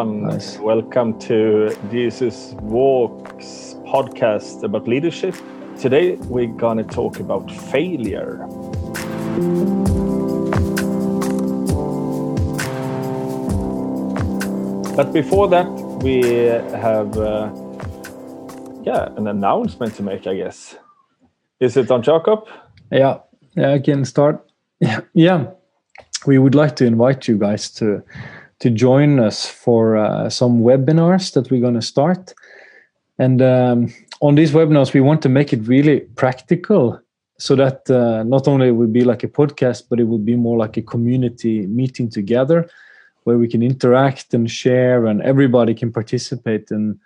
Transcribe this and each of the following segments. everyone. Nice. Welcome to Jesus Walk's podcast about leadership. Today we're going to talk about failure. But before that, we have an announcement to make, I guess. Is it on Jacob? Yeah, I can start. Yeah. We would like to invite you guys to join us for some webinars that we're going to start. And on these webinars, we want to make it really practical so that not only it will be like a podcast, but it will be more like a community meeting together where we can interact and share and everybody can participate and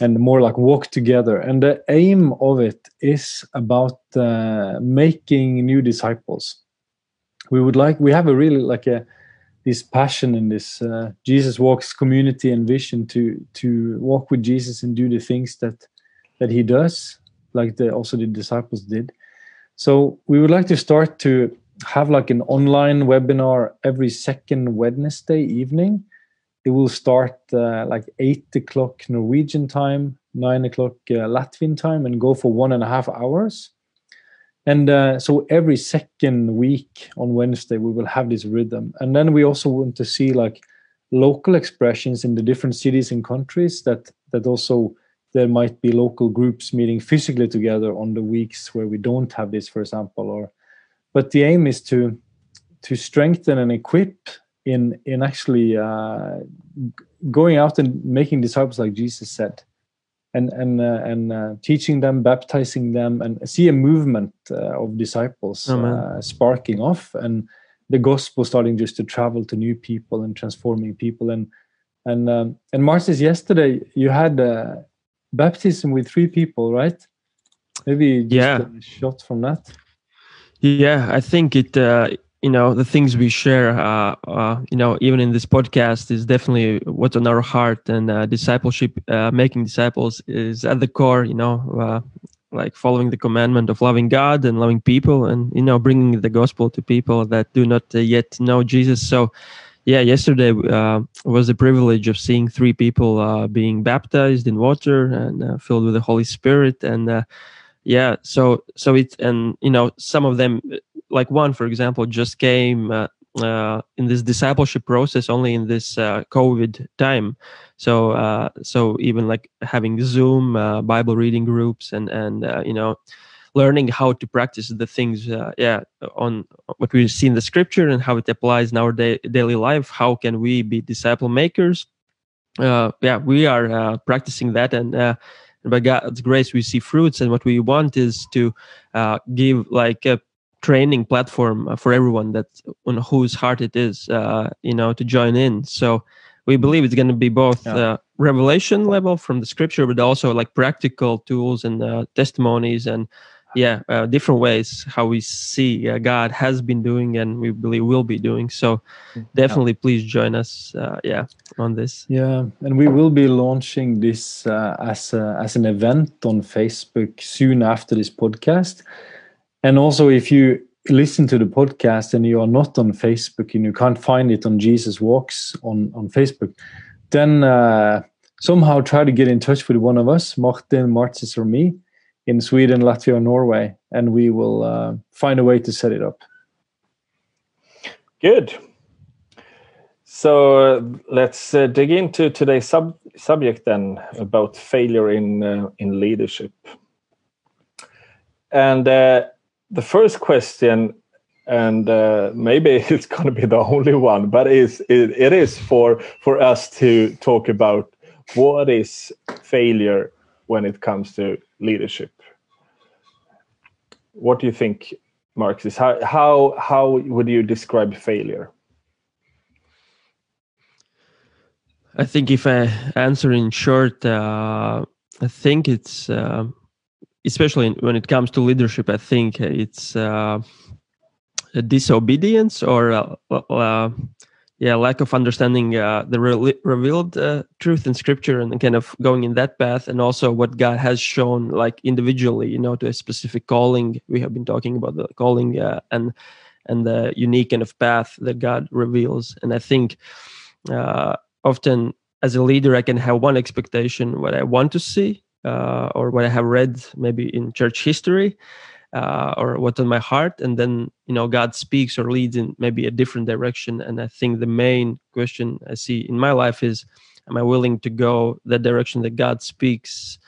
more like walk together. And the aim of it is about making new disciples. We have a really like this passion and this Jesus Walks community and vision to walk with Jesus and do the things that he does, like also the disciples did. So we would like to start to have like an online webinar every second Wednesday evening. It will start like 8:00 Norwegian time, 9:00 Latvian time, and go for 1.5 hours. And so every second week on Wednesday, we will have this rhythm. And then we also want to see like local expressions in the different cities and countries that also there might be local groups meeting physically together on the weeks where we don't have this, for example. But the aim is to strengthen and equip in actually going out and making disciples like Jesus said. And teaching them, baptizing them, and see a movement of disciples sparking off, and the gospel starting just to travel to new people and transforming people. And Marcis, yesterday you had a baptism with 3 people, right? Maybe just a shot from that. Yeah, I think it. The things we share, even in this podcast, is definitely what's on our heart, and discipleship, making disciples, is at the core. Like following the commandment of loving God and loving people, and bringing the gospel to people that do not yet know Jesus. So, yesterday was the privilege of seeing 3 people being baptized in water and filled with the Holy Spirit, and so it's, and some of them. Like one, for example, just came in this discipleship process only in this COVID time. So even like having Zoom, Bible reading groups, and learning how to practice the things, on what we see in the scripture and how it applies in our daily life. How can we be disciple makers? We are practicing that, and by God's grace, we see fruits. And what we want is to give like a training platform for everyone that on whose heart it is, to join in. So we believe it's going to be both revelation level from the scripture, but also like practical tools and testimonies and different ways how we see God has been doing and we believe will be doing. So definitely please join us on this. Yeah, and we will be launching this as an event on Facebook soon after this podcast. And also, if you listen to the podcast and you are not on Facebook and you can't find it on Jesus Walks on Facebook, then somehow try to get in touch with one of us, Martin, Marcis, or me, in Sweden, Latvia, or Norway, and we will find a way to set it up. Good. So let's dig into today's subject then, about failure in leadership. And the first question, and maybe it's going to be the only one, but it is for us to talk about what is failure when it comes to leadership. What do you think, Marcis? How would you describe failure? I think if I answer in short, I think it's... especially when it comes to leadership, I think it's a disobedience or lack of understanding the revealed truth in scripture and kind of going in that path, and also what God has shown like individually, to a specific calling. We have been talking about the calling and the unique kind of path that God reveals. And I think often as a leader, I can have one expectation, what I want to see, or what I have read maybe in church history, or what's on my heart. And then, you know, God speaks or leads in maybe a different direction. And I think the main question I see in my life is, am I willing to go the direction that God speaks,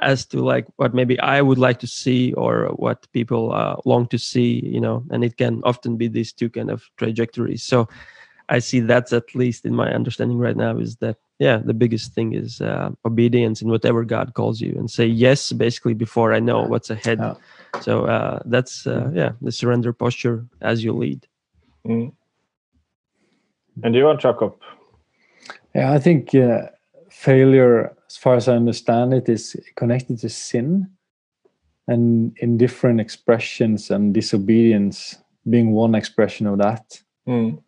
as to like what maybe I would like to see or what people long to see, you know, and it can often be these two kind of trajectories. So I see that's, at least in my understanding right now, is that, yeah, the biggest thing is obedience in whatever God calls you, and say yes, basically, before I know what's ahead. Oh. So that's, yeah, the surrender posture as you lead. Mm. And you are, Jacob? Yeah, I think failure, as far as I understand it, is connected to sin, and in different expressions, and disobedience being one expression of that. Mm.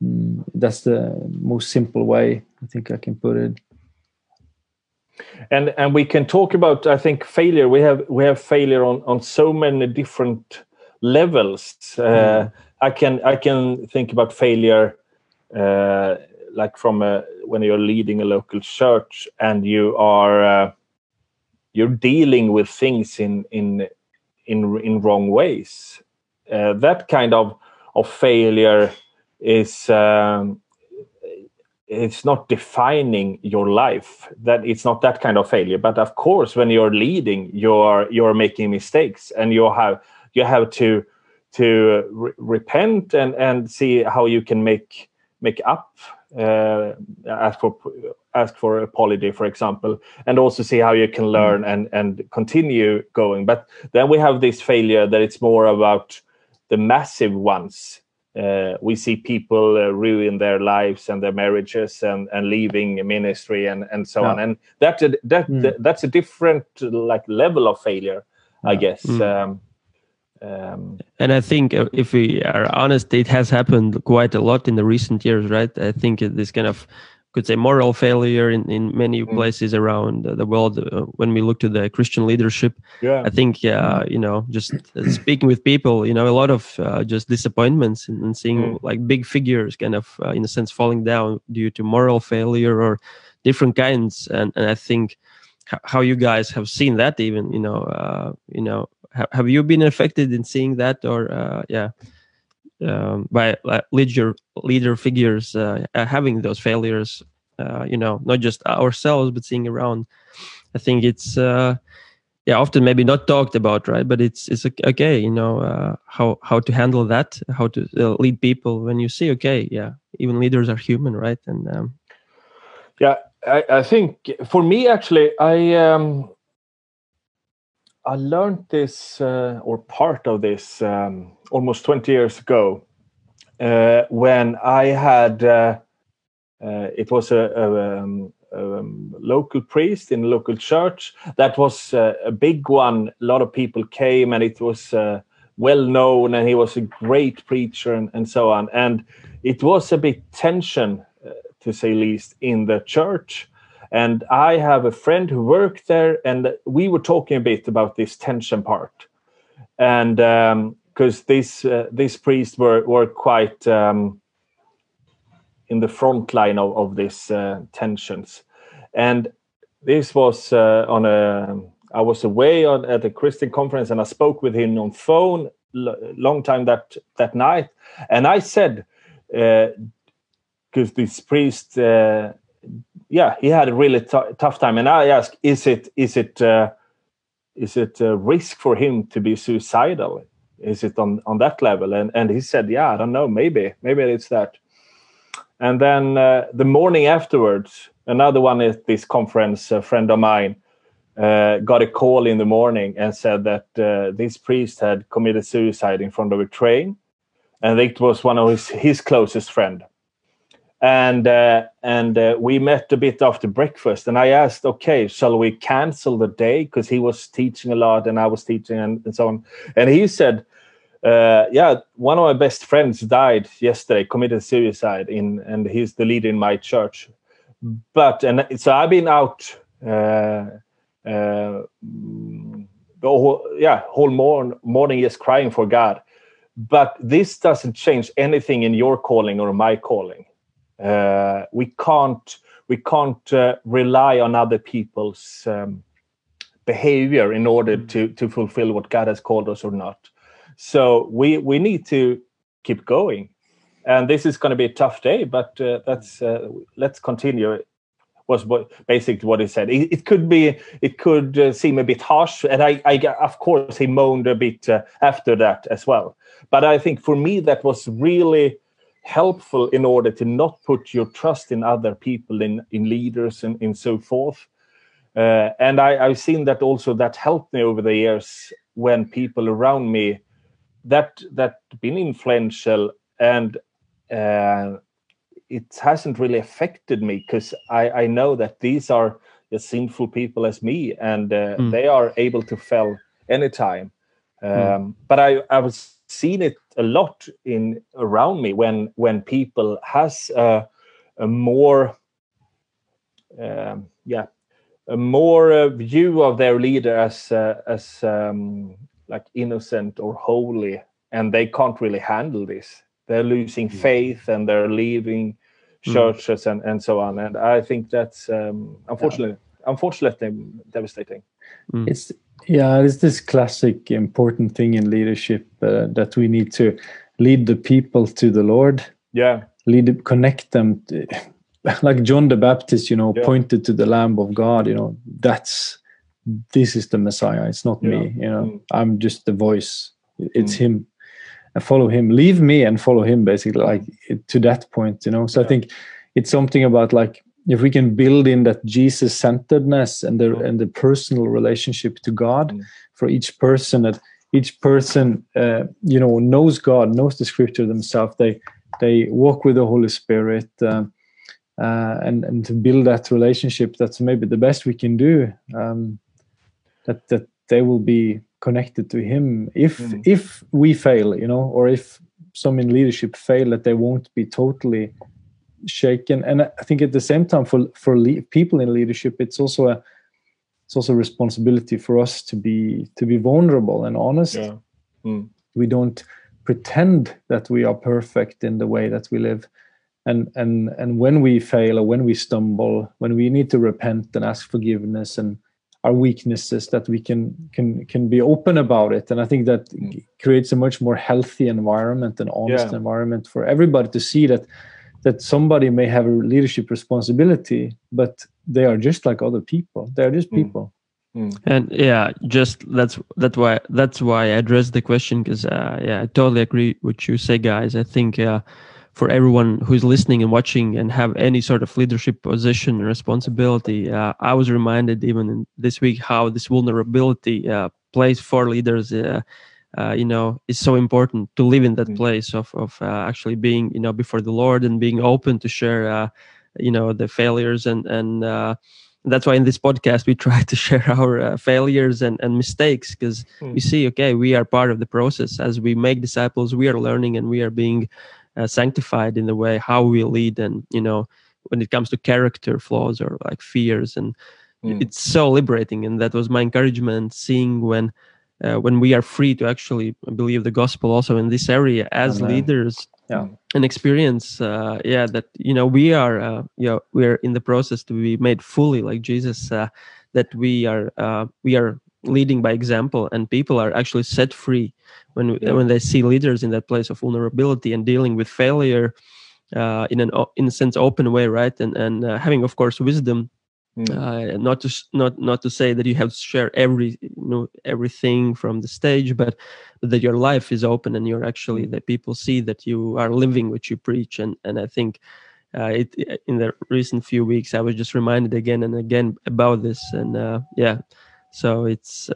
That's the most simple way I think I can put it. And we can talk about, I think, failure. We have failure on so many different levels. I can think about failure like from when you're leading a local church and you are you're dealing with things in wrong ways. That kind of failure is it's not defining your life. That it's not that kind of failure. But of course, when you're leading, you're making mistakes, and you have to repent and see how you can make up. Ask for apology, for example, and also see how you can learn and continue going. But then we have this failure that it's more about the massive ones. We see people ruin their lives and their marriages and leaving ministry and so on. And that's a different like level of failure, I guess. And I think if we are honest, it has happened quite a lot in the recent years, right? I think this kind of, could say, moral failure in many places around the world. When we look to the Christian leadership, I think, you know, just speaking with people, you know, a lot of just disappointments and seeing like big figures kind of, in a sense, falling down due to moral failure or different kinds. And I think how you guys have seen that even, you know, have you been affected in seeing that or, by leader figures having those failures, you know, not just ourselves but seeing around. I think it's often maybe not talked about, right? But it's okay, you know, how to handle that, how to lead people when you see, okay, yeah, even leaders are human, right? And I think for me actually, I learned this, or part of this, almost 20 years ago, when I had, it was a local priest in a local church. That was a big one. A lot of people came and it was well known, and he was a great preacher and so on. And it was a big tension, to say least, in the church. And I have a friend who worked there, and we were talking a bit about this tension part. And because these priests were quite in the front line of these tensions. And this was I was away at a Christian conference, and I spoke with him on phone long time that night. And I said, because this priest... he had a really tough time, and I asked, is it a risk for him to be suicidal? Is it on that level? And he said, I don't know, maybe it's that. And then the morning afterwards, another one at this conference, a friend of mine, got a call in the morning and said that this priest had committed suicide in front of a train, and it was one of his closest friend. And we met a bit after breakfast, and I asked, okay, shall we cancel the day? Because he was teaching a lot and I was teaching and so on. And he said, one of my best friends died yesterday, committed suicide, and he's the leader in my church. So I've been out whole morning just crying for God. But this doesn't change anything in your calling or my calling. We can't we can't rely on other people's behavior in order to fulfill what God has called us or not. So we need to keep going. And this is going to be a tough day, but let's continue. Was basically what he said. It could seem a bit harsh, and I of course he moaned a bit after that as well. But I think for me that was really helpful in order to not put your trust in other people, in leaders and in so forth. And I've seen that also, that helped me over the years when people around me that been influential and. It hasn't really affected me because I know that these are as sinful people as me, and they are able to fail anytime. But I've seen it a lot in around me when people has a more view of their leader as like innocent or holy, and they can't really handle this. They're losing faith and they're leaving churches and so on. And I think that's unfortunately devastating. It's this classic important thing in leadership that we need to lead the people to the Lord. Yeah, connect them, like John the Baptist, pointed to the Lamb of God. This is the Messiah. It's not me. I'm just the voice. It's him. Follow him, leave me and follow him, basically, like to that point, so I think it's something about, like, if we can build in that Jesus-centeredness and the personal relationship to God for each person, that each person knows God, knows the scripture themselves, they walk with the Holy Spirit, and to build that relationship, that's maybe the best we can do, that they will be connected to him. If we fail, or if some in leadership fail, that they won't be totally shaken. And I think at the same time, for people in leadership, it's also a responsibility for us to be vulnerable and honest. Yeah. We don't pretend that we are perfect in the way that we live, and when we fail or when we stumble, when we need to repent and ask forgiveness and our weaknesses, that we can be open about it. And I think that creates a much more healthy environment and honest environment for everybody to see that somebody may have a leadership responsibility, but they are just like other people. They are just people. And that's why I addressed the question, because I totally agree what you say, guys. I think for everyone who's listening and watching and have any sort of leadership position, responsibility, I was reminded even this week how this vulnerability place for leaders, is so important to live in that place of actually being, before the Lord and being open to share, the failures and that's why in this podcast we try to share our failures and mistakes, because we see, we are part of the process. As we make disciples, we are learning and we are being sanctified in the way how we lead, and when it comes to character flaws or like fears, and it's so liberating. And that was my encouragement, seeing when we are free to actually believe the gospel also in this area as leaders, and experience that we are in the process to be made fully like Jesus, that we are leading by example, and people are actually set free when they see leaders in that place of vulnerability and dealing with failure in a sense open way, right? And having, of course, wisdom, not to say that you have to share everything from the stage, but that your life is open and you're actually, that people see that you are living what you preach. And I think in the recent few weeks I was just reminded again and again about this, and so it's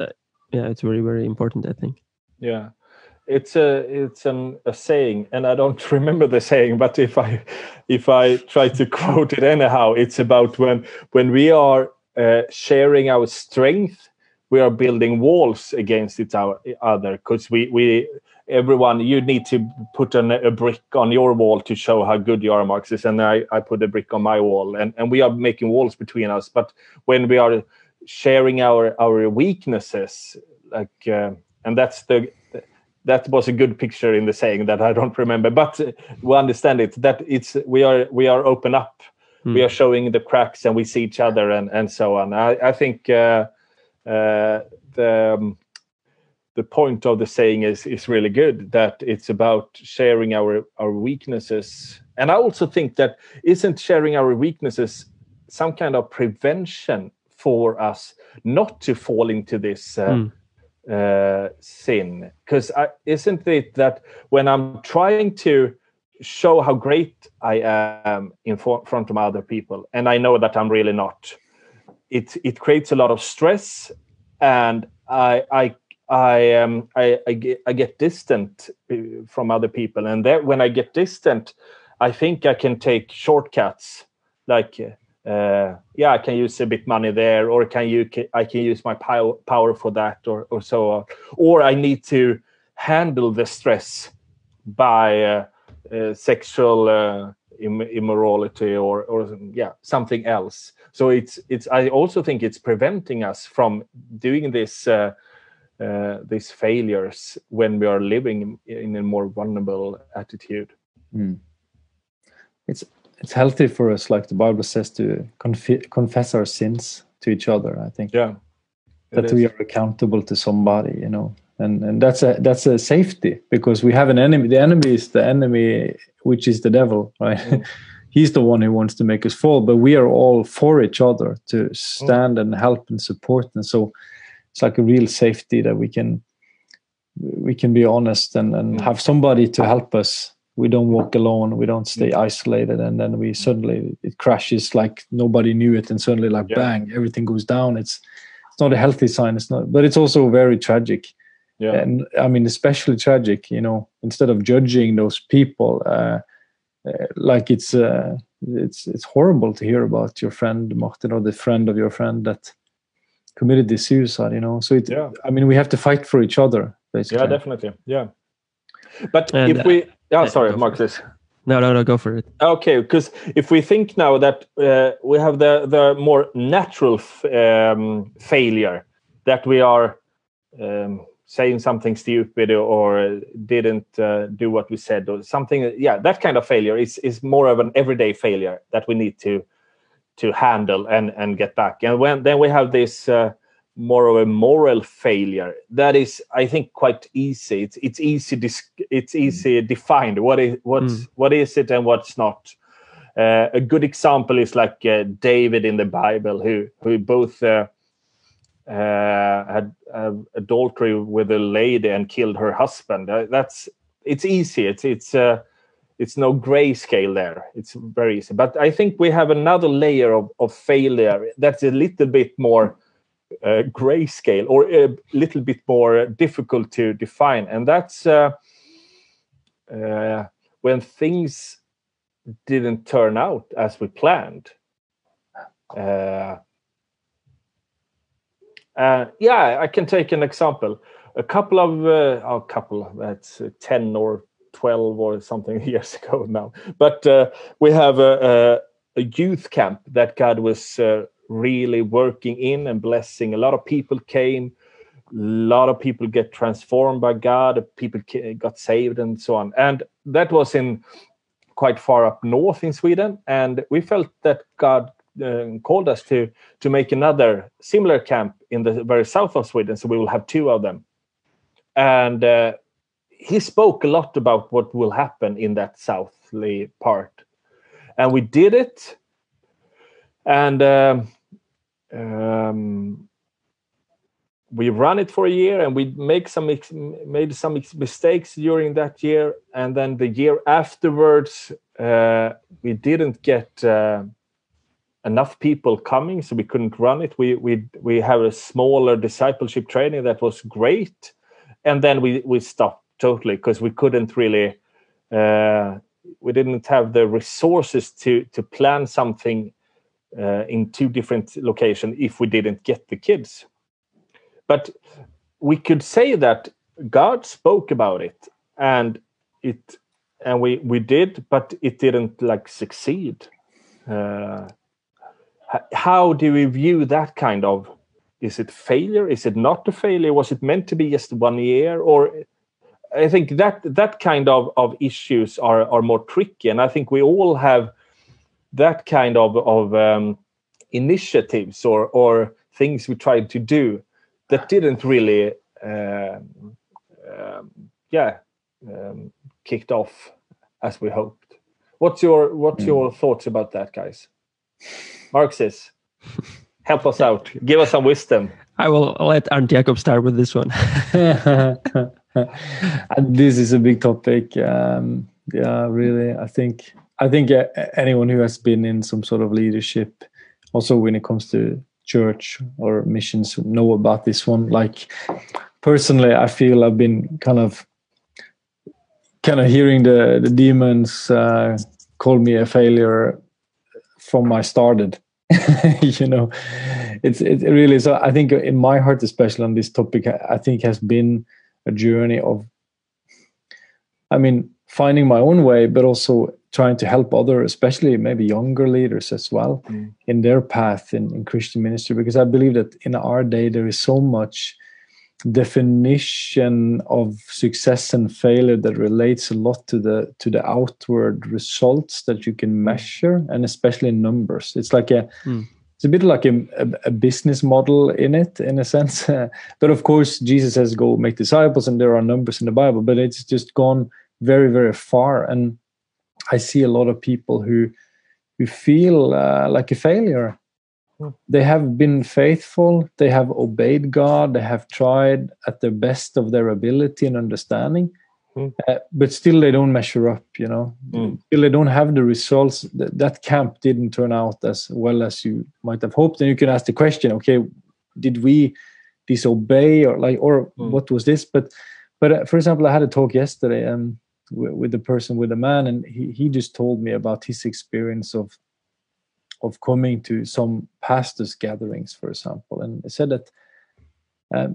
it's very, very important, I think. Yeah, it's a saying, and I don't remember the saying, but if I try to quote it anyhow, it's about when we are sharing our strength, we are building walls against each other, because everyone, you need to put a brick on your wall to show how good you are, Marxist, and I put a brick on my wall, and we are making walls between us. But when we are sharing our weaknesses, like and that was a good picture in the saying that I don't remember, but we understand it, that it's we are open up we are showing the cracks and we see each other and so on. I think the point of the saying is really good, that it's about sharing our weaknesses. And I also think that isn't sharing our weaknesses some kind of prevention for us not to fall into this sin? Because isn't it that when I'm trying to show how great I am in front of other people, and I know that I'm really not, it creates a lot of stress, and I get distant from other people, and then when I get distant, I think I can take shortcuts, like I can use a bit money there, or I can use my power for that, or so on, or I need to handle the stress by sexual immorality or something else. So it's I also think it's preventing us from doing this. These failures when we are living in a more vulnerable attitude. It's healthy for us, like the Bible says, to confess our sins to each other. I think that we are accountable to somebody, you know, and that's a safety, because we have an enemy. The enemy is the enemy, which is the devil, right? He's the one who wants to make us fall, but we are all for each other to stand and help and support, and so. It's like a real safety that we can be honest and have somebody to help us. We don't walk alone. We don't stay isolated. And then we suddenly, it crashes like nobody knew it. And suddenly bang, everything goes down. It's not a healthy sign. It's not, but it's also very tragic. Yeah. And I mean, especially tragic, you know, instead of judging those people, it's horrible to hear about your friend, Martin, or the friend of your friend that committed this suicide, you know. So I mean, we have to fight for each other, basically. Yeah, definitely. Yeah, but and if we, sorry, Marcus. No, go for it. Okay, because if we think now that we have the more natural failure, that we are saying something stupid or didn't do what we said or something, that kind of failure is more of an everyday failure that we need to handle and get back. And then we have this more of a moral failure that is, I think, quite easy. It's easy defined what is it and what's not. A good example is like David in the Bible, who both had adultery with a lady and killed her husband. It's easy. It's no grayscale there. It's very easy. But I think we have another layer of failure that's a little bit more grayscale or a little bit more difficult to define. And that's when things didn't turn out as we planned. I can take an example. That's 10 or 12 or something years ago now, but we have a youth camp that God was really working in and blessing. A lot of people came, a lot of people get transformed by God, people got saved and so on. And that was in quite far up north in Sweden, and we felt that God called us to make another similar camp in the very south of Sweden, so we will have two of them. And he spoke a lot about what will happen in that southly part. And we did it. And we run it for a year, and we made some mistakes during that year. And then the year afterwards, we didn't get enough people coming, so we couldn't run it. We have a smaller discipleship training that was great. And then we stopped. Totally, because we couldn't really, we didn't have the resources to plan something in two different locations if we didn't get the kids. But we could say that God spoke about it, and we did, but it didn't succeed. How do we view that kind of? Is it failure? Is it not a failure? Was it meant to be just 1 year? Or I think that kind of issues are more tricky. And I think we all have that kind of initiatives or things we tried to do that didn't really kicked off as we hoped. What's your thoughts about that, guys? Marxis, help us out. Give us some wisdom. I will let Arne Jacob start with this one. This is a big topic. Really. I think anyone who has been in some sort of leadership, also when it comes to church or missions, know about this one. Like, personally, I feel I've been kind of hearing the demons call me a failure from I started. You know, it's really, so I think in my heart, especially on this topic, I think has been a journey of, I mean, finding my own way, but also trying to help other, especially maybe younger leaders as well, in their path in Christian ministry, because I believe that in our day there is so much definition of success and failure that relates a lot to the outward results that you can measure, and especially in numbers. It's like it's a bit like a business model in it, in a sense. But of course, Jesus says, "Go make disciples," and there are numbers in the Bible. But it's just gone very, very far, and I see a lot of people who feel like a failure. They have been faithful, they have obeyed God, they have tried at the best of their ability and understanding, but still they don't measure up, you know. Still they don't have the results. That camp didn't turn out as well as you might have hoped. And you can ask the question, okay, did we disobey or what was this? But for example, I had a talk yesterday with the person, with a man, and he just told me about his experience of coming to some pastors' gatherings, for example. And he said that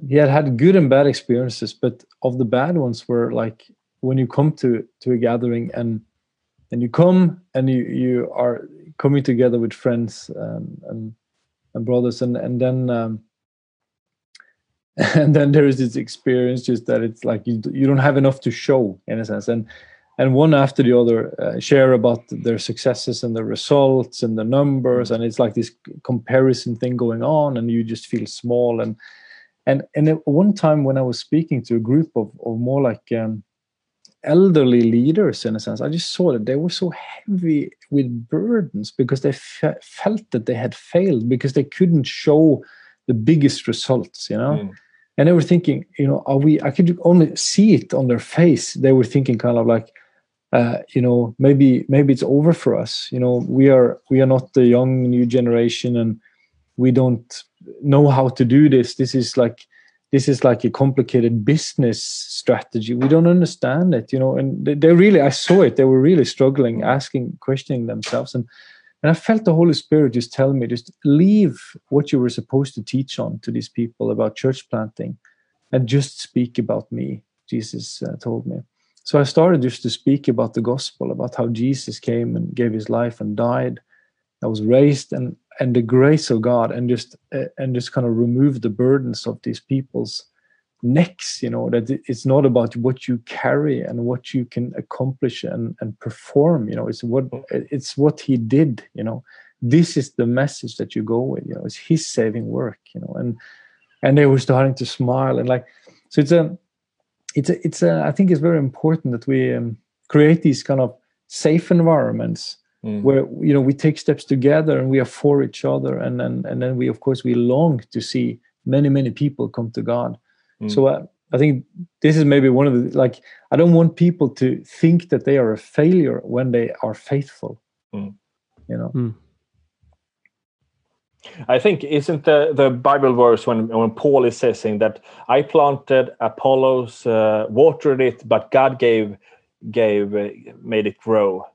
he had good and bad experiences, but of the bad ones were like when you come to a gathering and you are coming together with friends and brothers, and then there is this experience just that it's like you don't have enough to show, in a sense. And one after the other share about their successes and the results and the numbers, and it's like this comparison thing going on, and you just feel small. And at one time when I was speaking to a group of more like elderly leaders, in a sense, I just saw that they were so heavy with burdens because they felt that they had failed because they couldn't show the biggest results, you know. And they were thinking, you know, I could only see it on their face. They were thinking kind of like, you know, maybe it's over for us. You know, we are not the young new generation, and we don't know how to do this. This is like a complicated business strategy. We don't understand it, you know. And they really, I saw it. They were really struggling, asking, questioning themselves, and I felt the Holy Spirit just tell me, just leave what you were supposed to teach on to these people about church planting, and just speak about me. Jesus told me. So I started just to speak about the gospel, about how Jesus came and gave his life and died, I was raised, and the grace of God, and just kind of remove the burdens of these people's necks. You know, that it's not about what you carry and what you can accomplish and perform. You know, it's what he did. You know, this is the message that you go with. You know, it's his saving work. You know, and they were starting to smile, and like, so it's a. I think it's very important that we create these kind of safe environments where, you know, we take steps together and we are for each other, and then we, of course, we long to see many people come to God. So I think this is maybe one of the, like, I don't want people to think that they are a failure when they are faithful. You know. I think, isn't the Bible verse when Paul is saying that I planted, Apollos watered it, but God gave made it grow.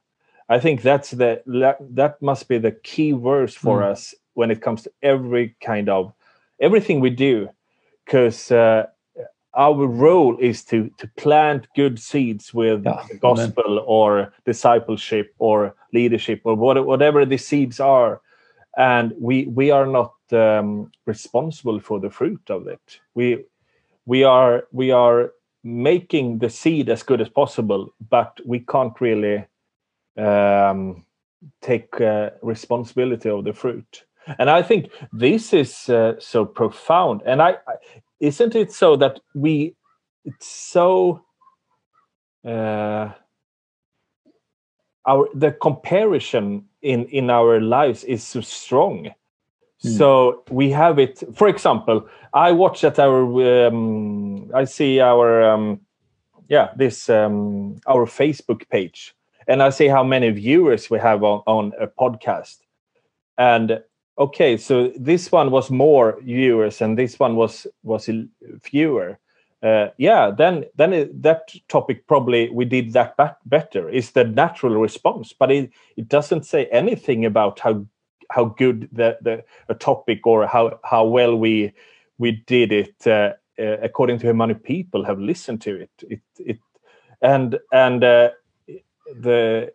I think that must be the key verse for us when it comes to everything we do, because our role is to plant good seeds with the gospel or discipleship or leadership or whatever the seeds are. And we are not responsible for the fruit of it. We are making the seed as good as possible, but we can't really take responsibility of the fruit. And I think this is so profound. And I isn't it so that we, it's so the comparison in our lives is so strong. So we have it. For example, I watch at our, I see our, our Facebook page, and I see how many viewers we have on a podcast. And okay, so this one was more viewers, and this one was fewer. That topic probably we did that better. It's the natural response, but it doesn't say anything about how good the topic or how well we did it according to how many people have listened to it.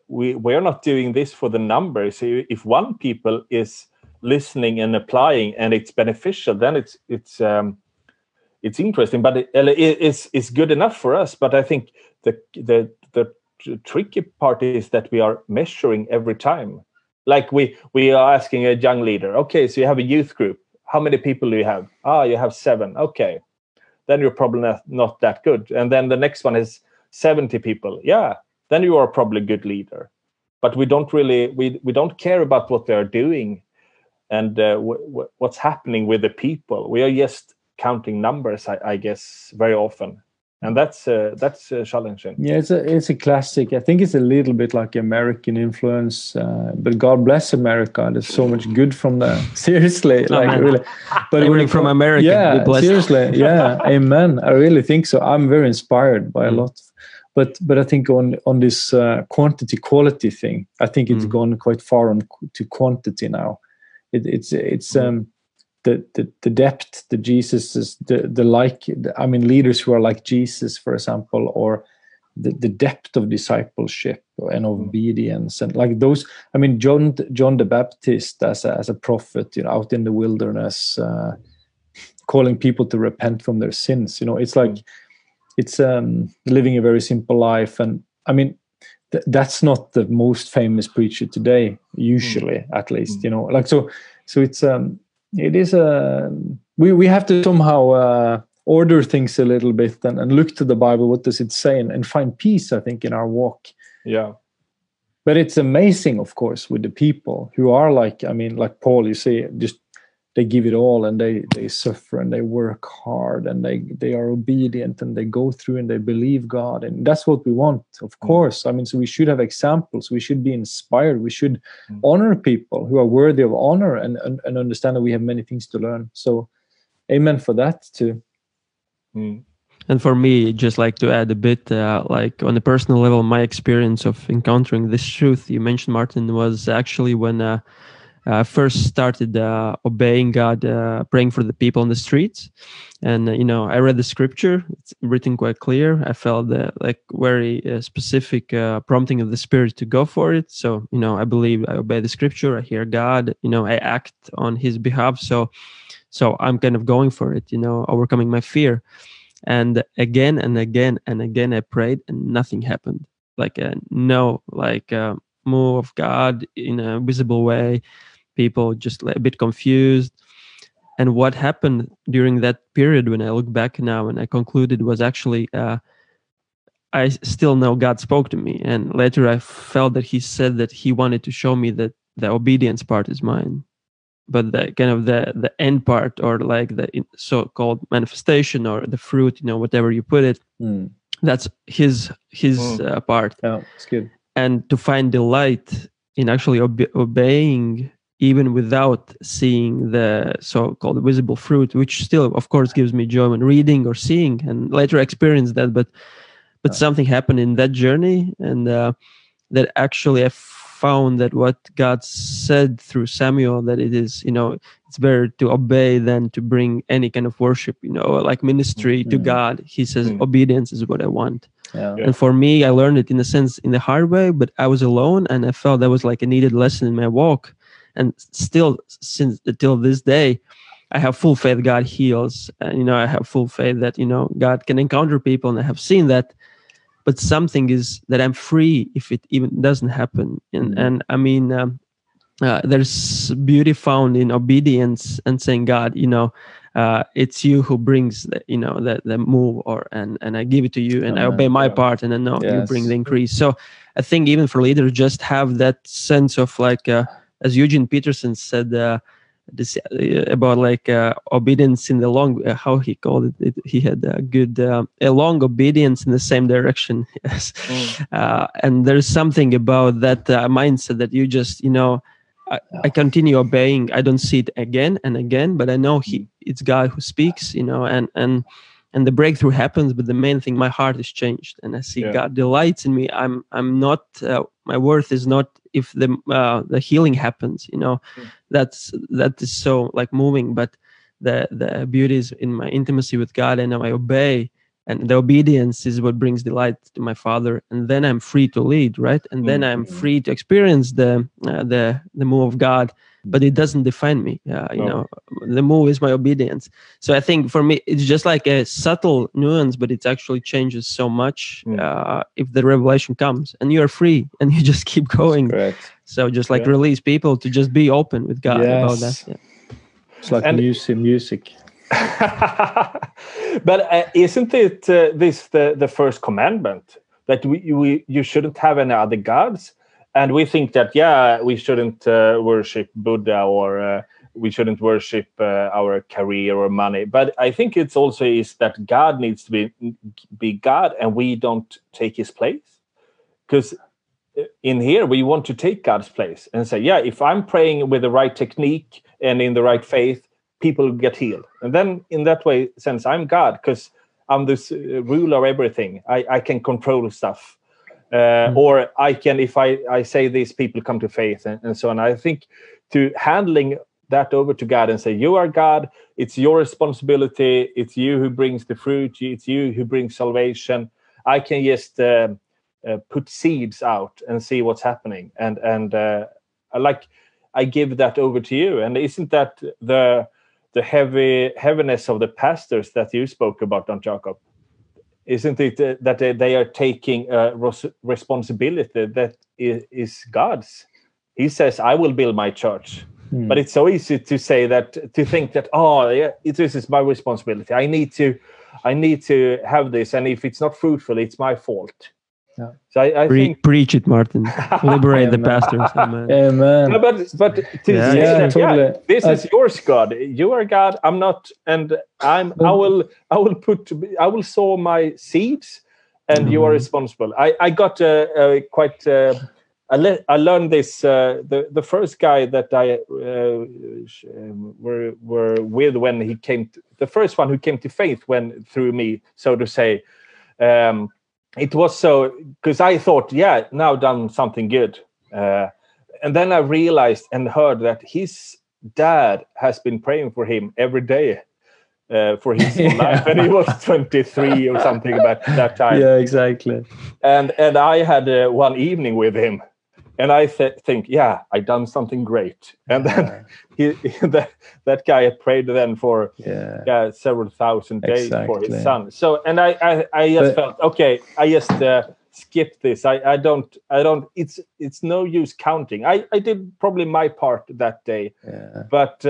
We are not doing this for the numbers. If one people is listening and applying and it's beneficial, then it's interesting. But it's good enough for us. But I think the tricky part is that we are measuring every time. Like we are asking a young leader, okay, so you have a youth group. How many people do you have? You have 7. Okay. Then you're probably not that good. And then the next one is 70 people. Yeah. Then you are probably a good leader. But we don't really, we don't care about what they are doing and what's happening with the people. We are just counting numbers, I guess, very often. And that's challenging. Yeah, it's a classic. I think it's a little bit like American influence, but God bless America. There's so much good from there. Seriously, like really. But everything from America. Yeah, seriously. Yeah, amen. I really think so. I'm very inspired by a lot, but I think on this quantity quality thing, I think it's gone quite far on to quantity now. The depth, the Jesus's, leaders who are like Jesus, for example, or the depth of discipleship and obedience, and like those. I mean, John the Baptist as a prophet, out in the wilderness, calling people to repent from their sins. It's like it's living a very simple life, and I mean. That's not the most famous preacher today, usually, at least, So it's it is a we have to somehow order things a little bit and look to the Bible. What does it say, and find peace, I think, in our walk. Yeah, but it's amazing, of course, with the people who are like Paul. You see, just they give it all, and they suffer and they work hard and they are obedient and they go through and they believe God, and that's what we want, of course. I mean, so we should have examples. We should be inspired. We should honor people who are worthy of honor and understand that we have many things to learn. So, amen for that too. And for me, just like to add a bit, like on a personal level, my experience of encountering this truth you mentioned, Martin, was actually when. I first started obeying God, praying for the people on the streets. And, I read the scripture. It's written quite clear. I felt very specific prompting of the Spirit to go for it. So, I believe, I obey the scripture. I hear God, I act on his behalf. So I'm kind of going for it, overcoming my fear. And again and again and again, I prayed and nothing happened. No move of God in a visible way. People just a bit confused. And what happened during that period, when I look back now and I concluded, was actually I still know God spoke to me, and later I felt that he said that he wanted to show me that the obedience part is mine, but the kind of the end part, or like the so-called manifestation or the fruit, whatever you put it, that's his part. Yeah, it's good. And to find delight in actually obeying, even without seeing the so-called visible fruit, which still, of course, gives me joy when reading or seeing. And later I experienced that, but something happened in that journey, and that actually I found that what God said through Samuel, that it is, it's better to obey than to bring any kind of worship, like ministry to God. He says, obedience is what I want. Yeah. And for me, I learned it in a sense in the hard way, but I was alone, and I felt that was like a needed lesson in my walk. And still, till this day, I have full faith God heals. And, I have full faith that, God can encounter people, and I have seen that. but something is that I'm free if it even doesn't happen. And I mean, there's beauty found in obedience and saying, God, you know, it's you who brings the, you know, the move, or and I give it to you, and I obey my part, and I know you bring the increase. So I think even for leaders, just have that sense of like, as Eugene Peterson said, this about like obedience in the long, how he called it, he had a good a long obedience in the same direction. Yes. And there's something about that mindset that you just, you know, I continue obeying. I don't see it again and again, but I know it's God who speaks, you know, and the breakthrough happens. But the main thing, my heart is changed, and I see God delights in me. I'm not, my worth is not if the healing happens, you know, that is so like moving. But the beauty is in my intimacy with God, and I obey, and the obedience is what brings delight to my Father. And then I'm free to lead, right? And then I'm free to experience the move of God, but it doesn't define me. You know, the move is my obedience. So I think for me, it's just like a subtle nuance, but it actually changes so much if the revelation comes and you're free and you just keep going. So just like release people to just be open with God about that. Yeah. It's like music. But isn't it this the first commandment, that you shouldn't have any other gods? And we think that we shouldn't worship Buddha, or we shouldn't worship our career or money. But I think it's also is that God needs to be God, and we don't take His place, because in here we want to take God's place and say, if I'm praying with the right technique and in the right faith, people get healed. And then in that way, since I'm God, because I'm this ruler of everything, I can control stuff. Or I can, if I say this, people come to faith and so on. I think to handling that over to God and say, you are God, it's your responsibility, it's you who brings the fruit, it's you who brings salvation. I can just put seeds out and see what's happening. And I give that over to you. And isn't that the heaviness of the pastors that you spoke about, Don Jacob? Isn't it that they are taking a responsibility that is God's? He says, I will build my church. But it's so easy to say that, to think that, this is my responsibility. I need to have this. And if it's not fruitful, it's my fault. Yeah. So I think, preach it, Martin. Liberate the pastors. Amen. No, but to say that, totally. This is yours, God. You are God. I'm not, and I'm. I will sow my seeds, and you are responsible. I got quite. I learned this. The first guy that I were with when he came, the first one who came to faith through me, so to say. It was so, because I thought, now done something good. And then I realized and heard that his dad has been praying for him every day for his whole life. And he was 23 or something about that time. Yeah, exactly. And I had one evening with him. And I think, I done something great. And then that guy had prayed then for several thousand days for his son. So, and I just felt, I just skip this. I don't. It's no use counting. I did probably my part that day, but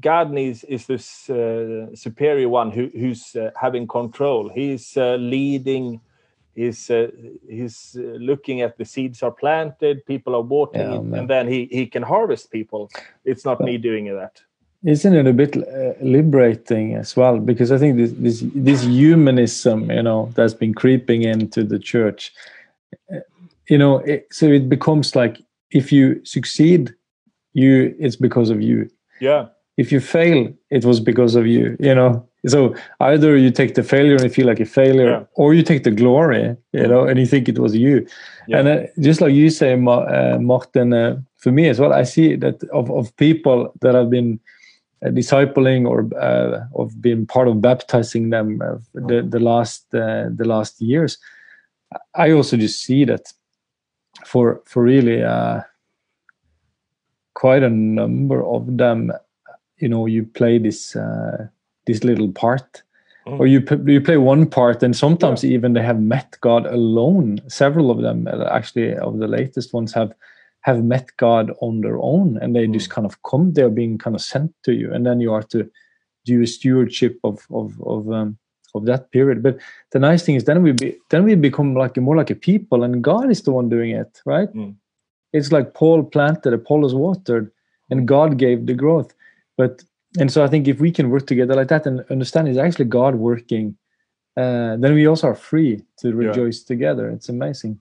God is this superior one who's having control. He's leading. He's looking at the seeds are planted, people are watering it, and then he can harvest people. It's not me doing that. Isn't it a bit liberating as well? Because I think this humanism, you know, that's been creeping into the church, you know, so it becomes like, if you succeed, it's because of you. Yeah. If you fail, it was because of you, you know. So either you take the failure and you feel like a failure, or you take the glory, you know, and you think it was you. Yeah. And just like you say, Martin, for me as well, I see that of people that have been discipling or of being part of baptizing them the last years, I also just see that for really quite a number of them, you know, you play this little part, or you play one part, and sometimes even they have met God alone. Several of them, actually, of the latest ones, have met God on their own, and they just kind of come. They are being kind of sent to you, and then you are to do a stewardship of that period. But the nice thing is, then we become more like a people, and God is the one doing it, right? Mm. It's like Paul planted, and Paul was watered, and God gave the growth. And so I think if we can work together like that and understand it's actually God working, then we also are free to rejoice together. It's amazing.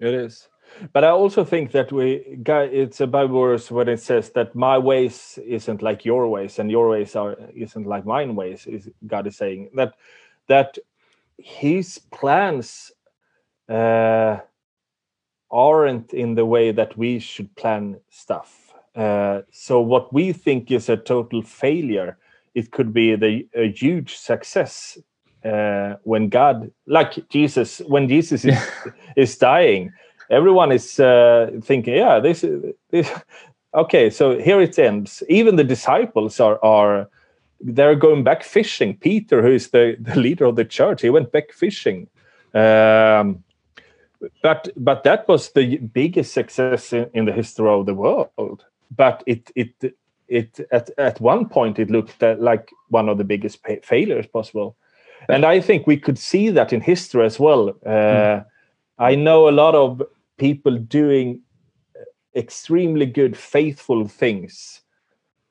It is. But I also think that it's a Bible verse when it says that my ways isn't like your ways, and your ways isn't like mine ways. God is saying that His plans aren't in the way that we should plan stuff. So what we think is a total failure, it could be a huge success. When God, like Jesus, when Jesus is dying. Everyone is thinking, this. Okay, so here it ends. Even the disciples are they're going back fishing. Peter, who is the leader of the church, he went back fishing. But that was the biggest success in the history of the world. But it at one point it looked like one of the biggest failures possible. And I think we could see that in history as well. I know a lot of people doing extremely good, faithful things.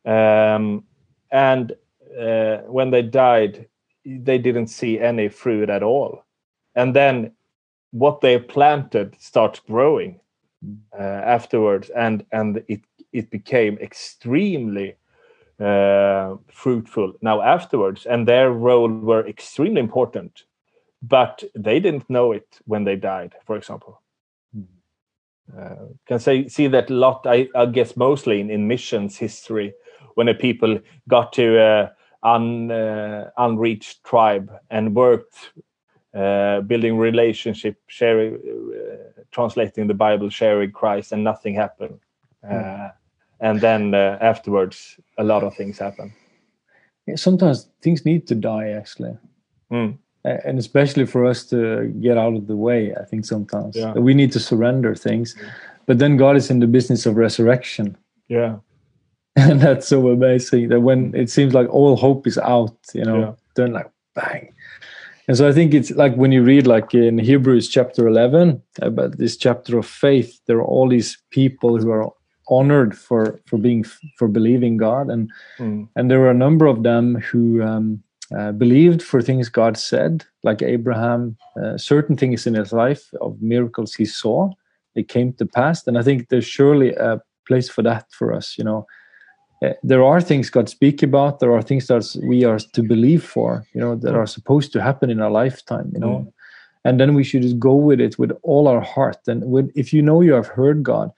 And when they died, they didn't see any fruit at all. And then what they planted starts growing afterwards. And it became extremely fruitful now afterwards. And their role were extremely important. But they didn't know it when they died, for example. Can see that a lot, I guess, mostly in missions history, when the people got to unreached tribe and worked, building relationship, sharing, translating the Bible, sharing Christ, and nothing happened. And then afterwards, a lot of things happen. Yeah, sometimes things need to die, actually. Mm. And especially for us to get out of the way, I think sometimes we need to surrender things, but then God is in the business of resurrection. Yeah, and that's so amazing that when it seems like all hope is out, then like bang. And so I think it's like when you read like in Hebrews chapter 11 about this chapter of faith, there are all these people who are honored for believing God, and there were a number of them who. Believed for things God said, like Abraham, certain things in his life of miracles he saw, they came to pass. And I think there's surely a place for that for us. There are things God speaks about. There are things that we are to believe for, that are supposed to happen in our lifetime, And then we should just go with it with all our heart. And if you have heard God,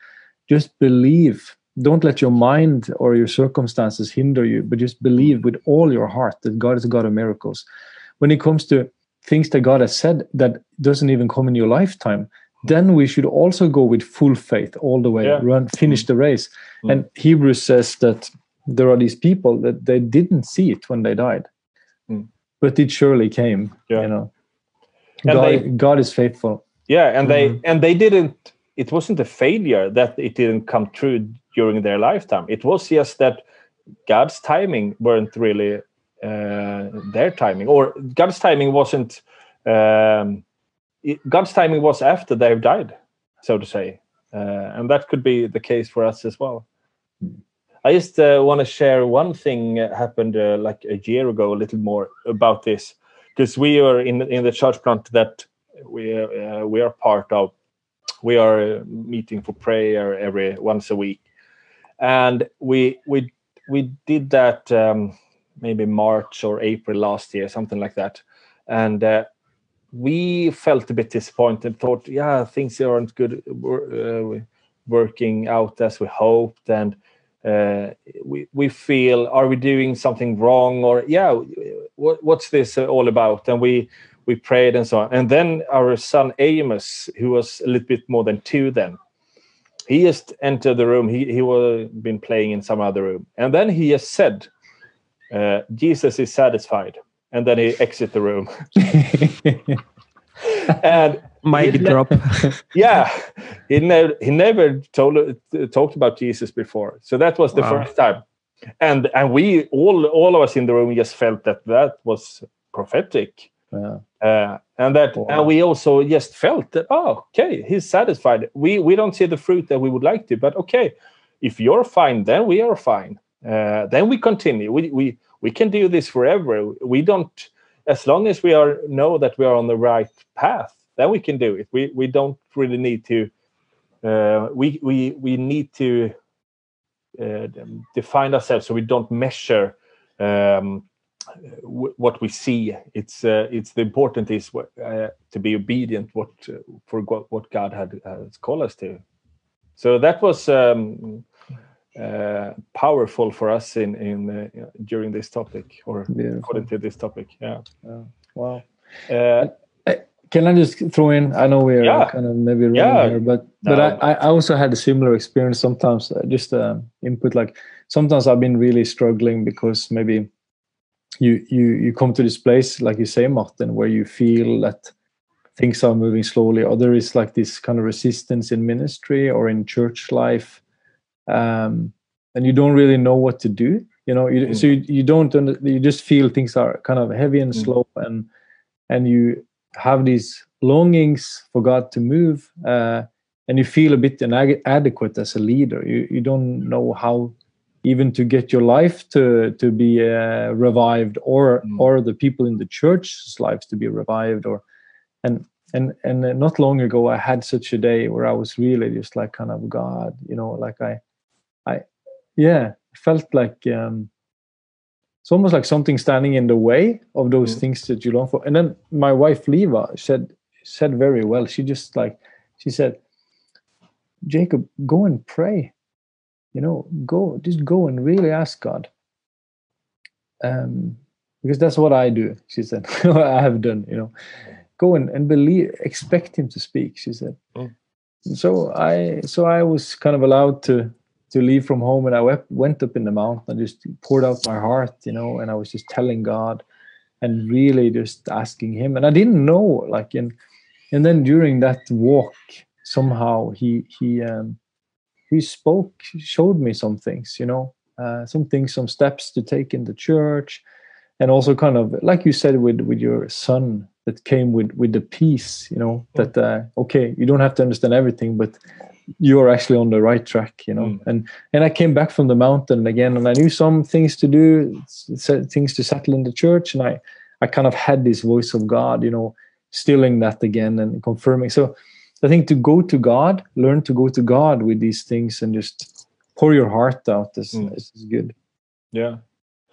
just believe. Don't let your mind or your circumstances hinder you, but just believe with all your heart that God is a God of miracles. When it comes to things that God has said that doesn't even come in your lifetime, then we should also go with full faith all the way, finish the race. Mm. And Hebrews says that there are these people that they didn't see it when they died, but it surely came. Yeah. God is faithful. Yeah, and they didn't. It wasn't a failure that it didn't come true during their lifetime. It was just that God's timing weren't really their timing, or God's timing wasn't. God's timing was after they've died, so to say, and that could be the case for us as well. I just want to share one thing happened like a year ago, a little more about this, because we are in the church plant that we are part of. We are meeting for prayer every once a week, and we did that maybe March or April last year, something like that. And we felt a bit disappointed, thought, things aren't good, working out as we hoped, and we feel, are we doing something wrong, or what's this all about? And we prayed and so on. And then our son Amos, who was a little bit more than 2 then, he just entered the room. He was been playing in some other room. And then he just said, Jesus is satisfied. and then he exits the room. And mic drop. Yeah, he never talked about Jesus before, so that was the first time. And we all of us in the room just felt that was prophetic. Yeah. And we also just felt that, okay, he's satisfied. We don't see the fruit that we would like to, but okay, if you're fine, then we are fine. Then we continue. We can do this forever. We don't, as long as we know that we are on the right path, then we can do it. We don't really need to. We need to define ourselves so we don't measure what we see. It's the important is to be obedient for what God has called us to. So that was powerful for us in during this topic, or according to this topic. Yeah. Wow. Can I just throw in? I know we're kind of maybe wrong here, but I also had a similar experience sometimes. Just input, like sometimes I've been really struggling because maybe you come to this place, like you say, Martin, where you feel that things are moving slowly, or there is like this kind of resistance in ministry or in church life, and you don't really know what to do. You know, so you don't. You just feel things are kind of heavy and slow, and you have these longings for God to move, and you feel a bit inadequate as a leader. You don't know how even to get your life to be revived, or the people in the church's lives to be revived, and not long ago I had such a day where I was really just like kind of, God, you know, like I felt like it's almost like something standing in the way of those things that you long for. And then my wife, Leva, said very well. She said, Jacob, go and pray. You know, just go and really ask God. Because that's what I do, she said. I have done, you know. Go and believe, expect him to speak, she said. Oh. So I was kind of allowed to leave from home, and I went up in the mountain and just poured out my heart, you know, and I was just telling God and really just asking him. And I didn't know, like, and then during that walk, somehow he spoke, showed me some things, you know, some steps to take in the church, and also kind of, like you said, with your son, that came with the peace, you know, that, okay, you don't have to understand everything, but you're actually on the right track, you know. And I came back from the mountain again, and I knew some things to do, things to settle in the church, and I kind of had this voice of God, you know, stilling that again and confirming. So I think to go to God, learn to go to God with these things and just pour your heart out. This is good. Yeah.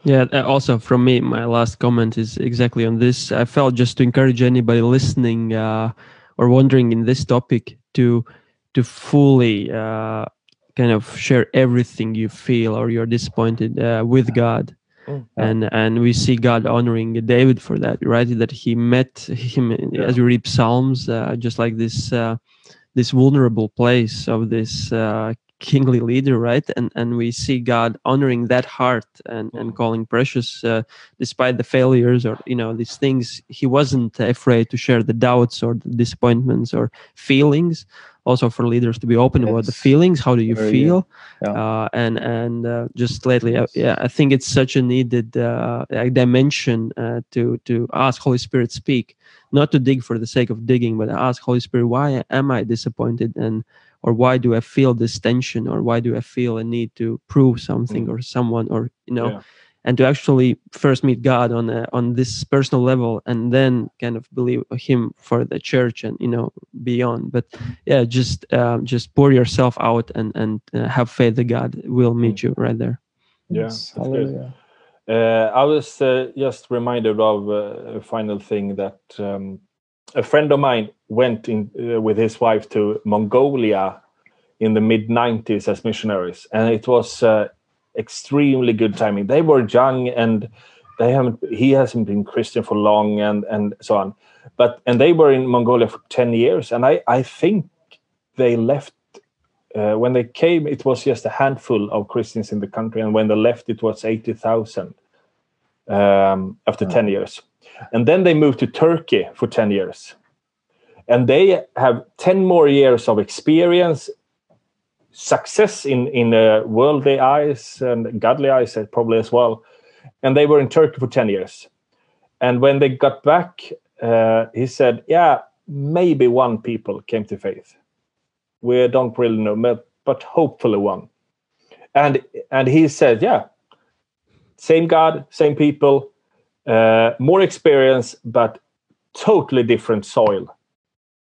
Yeah. Also from me, my last comment is exactly on this. I felt, just to encourage anybody listening or wondering in this topic, to fully kind of share everything you feel or you're disappointed with God. And we see God honoring David for that, right? That he met him as we read Psalms, just like this vulnerable place of this kingly leader, right? And we see God honoring that heart and calling precious, despite the failures or, you know, these things. He wasn't afraid to share the doubts or the disappointments or feelings. Also for leaders to be open about the feelings. How do you feel? Yeah. Just lately, I think it's such a needed dimension to ask Holy Spirit speak, not to dig for the sake of digging, but ask Holy Spirit, why am I disappointed, or why do I feel this tension, or why do I feel a need to prove something or someone, or you know. Yeah. And to actually first meet God on this personal level, and then kind of believe Him for the church and, you know, beyond. But yeah, just pour yourself out and have faith that God will meet you right there. Yeah, hallelujah. I was just reminded of a final thing that a friend of mine went in with his wife to Mongolia in the mid '90s as missionaries, and it was. Extremely good timing. They were young, and he hasn't been Christian for long, and so on. But they were in Mongolia for 10 years, and I think they left when they came. It was just a handful of Christians in the country, and when they left, it was 80,000. after 10 years. And then they moved to Turkey for 10 years. And they have 10 more years of experience, success in worldly eyes and godly eyes probably as well. And they were in Turkey for 10 years. And when they got back, he said, yeah, maybe one people came to faith. We don't really know, but hopefully one. And he said, yeah, same God, same people, more experience, but totally different soil.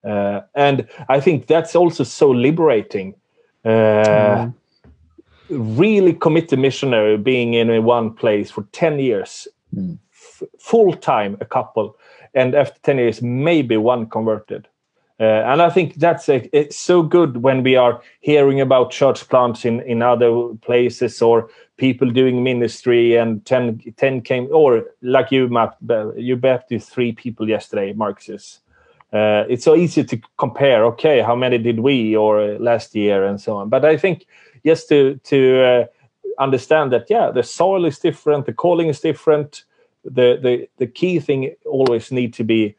And I think that's also so liberating. Really committed missionary being in one place for 10 years, full-time a couple, and after 10 years, maybe one converted. And I think that's it's so good when we are hearing about church plants in other places or people doing ministry, and 10 came, or like you, Matt, you baptized 3 people yesterday, Marxist. It's so easy to compare, okay, how many did we or last year and so on. But I think just to understand that, yeah, the soil is different, the calling is different. The key thing always need to be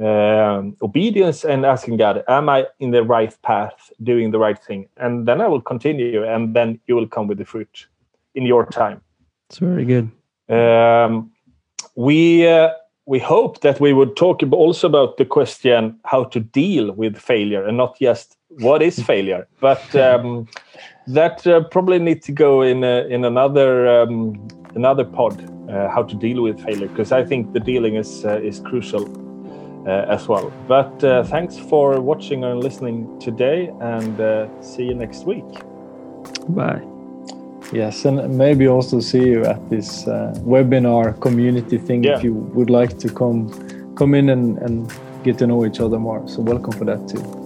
obedience and asking God, am I in the right path, doing the right thing? And then I will continue, and then you will come with the fruit in your time. It's very good. We hope that we would talk also about the question how to deal with failure, and not just what is failure, but that probably needs to go in another pod, how to deal with failure, because I think the dealing is crucial as well. But thanks for watching and listening today, and see you next week. Bye. Yes, and maybe also see you at this webinar community thing, if you would like to come in and get to know each other more. So welcome for that too.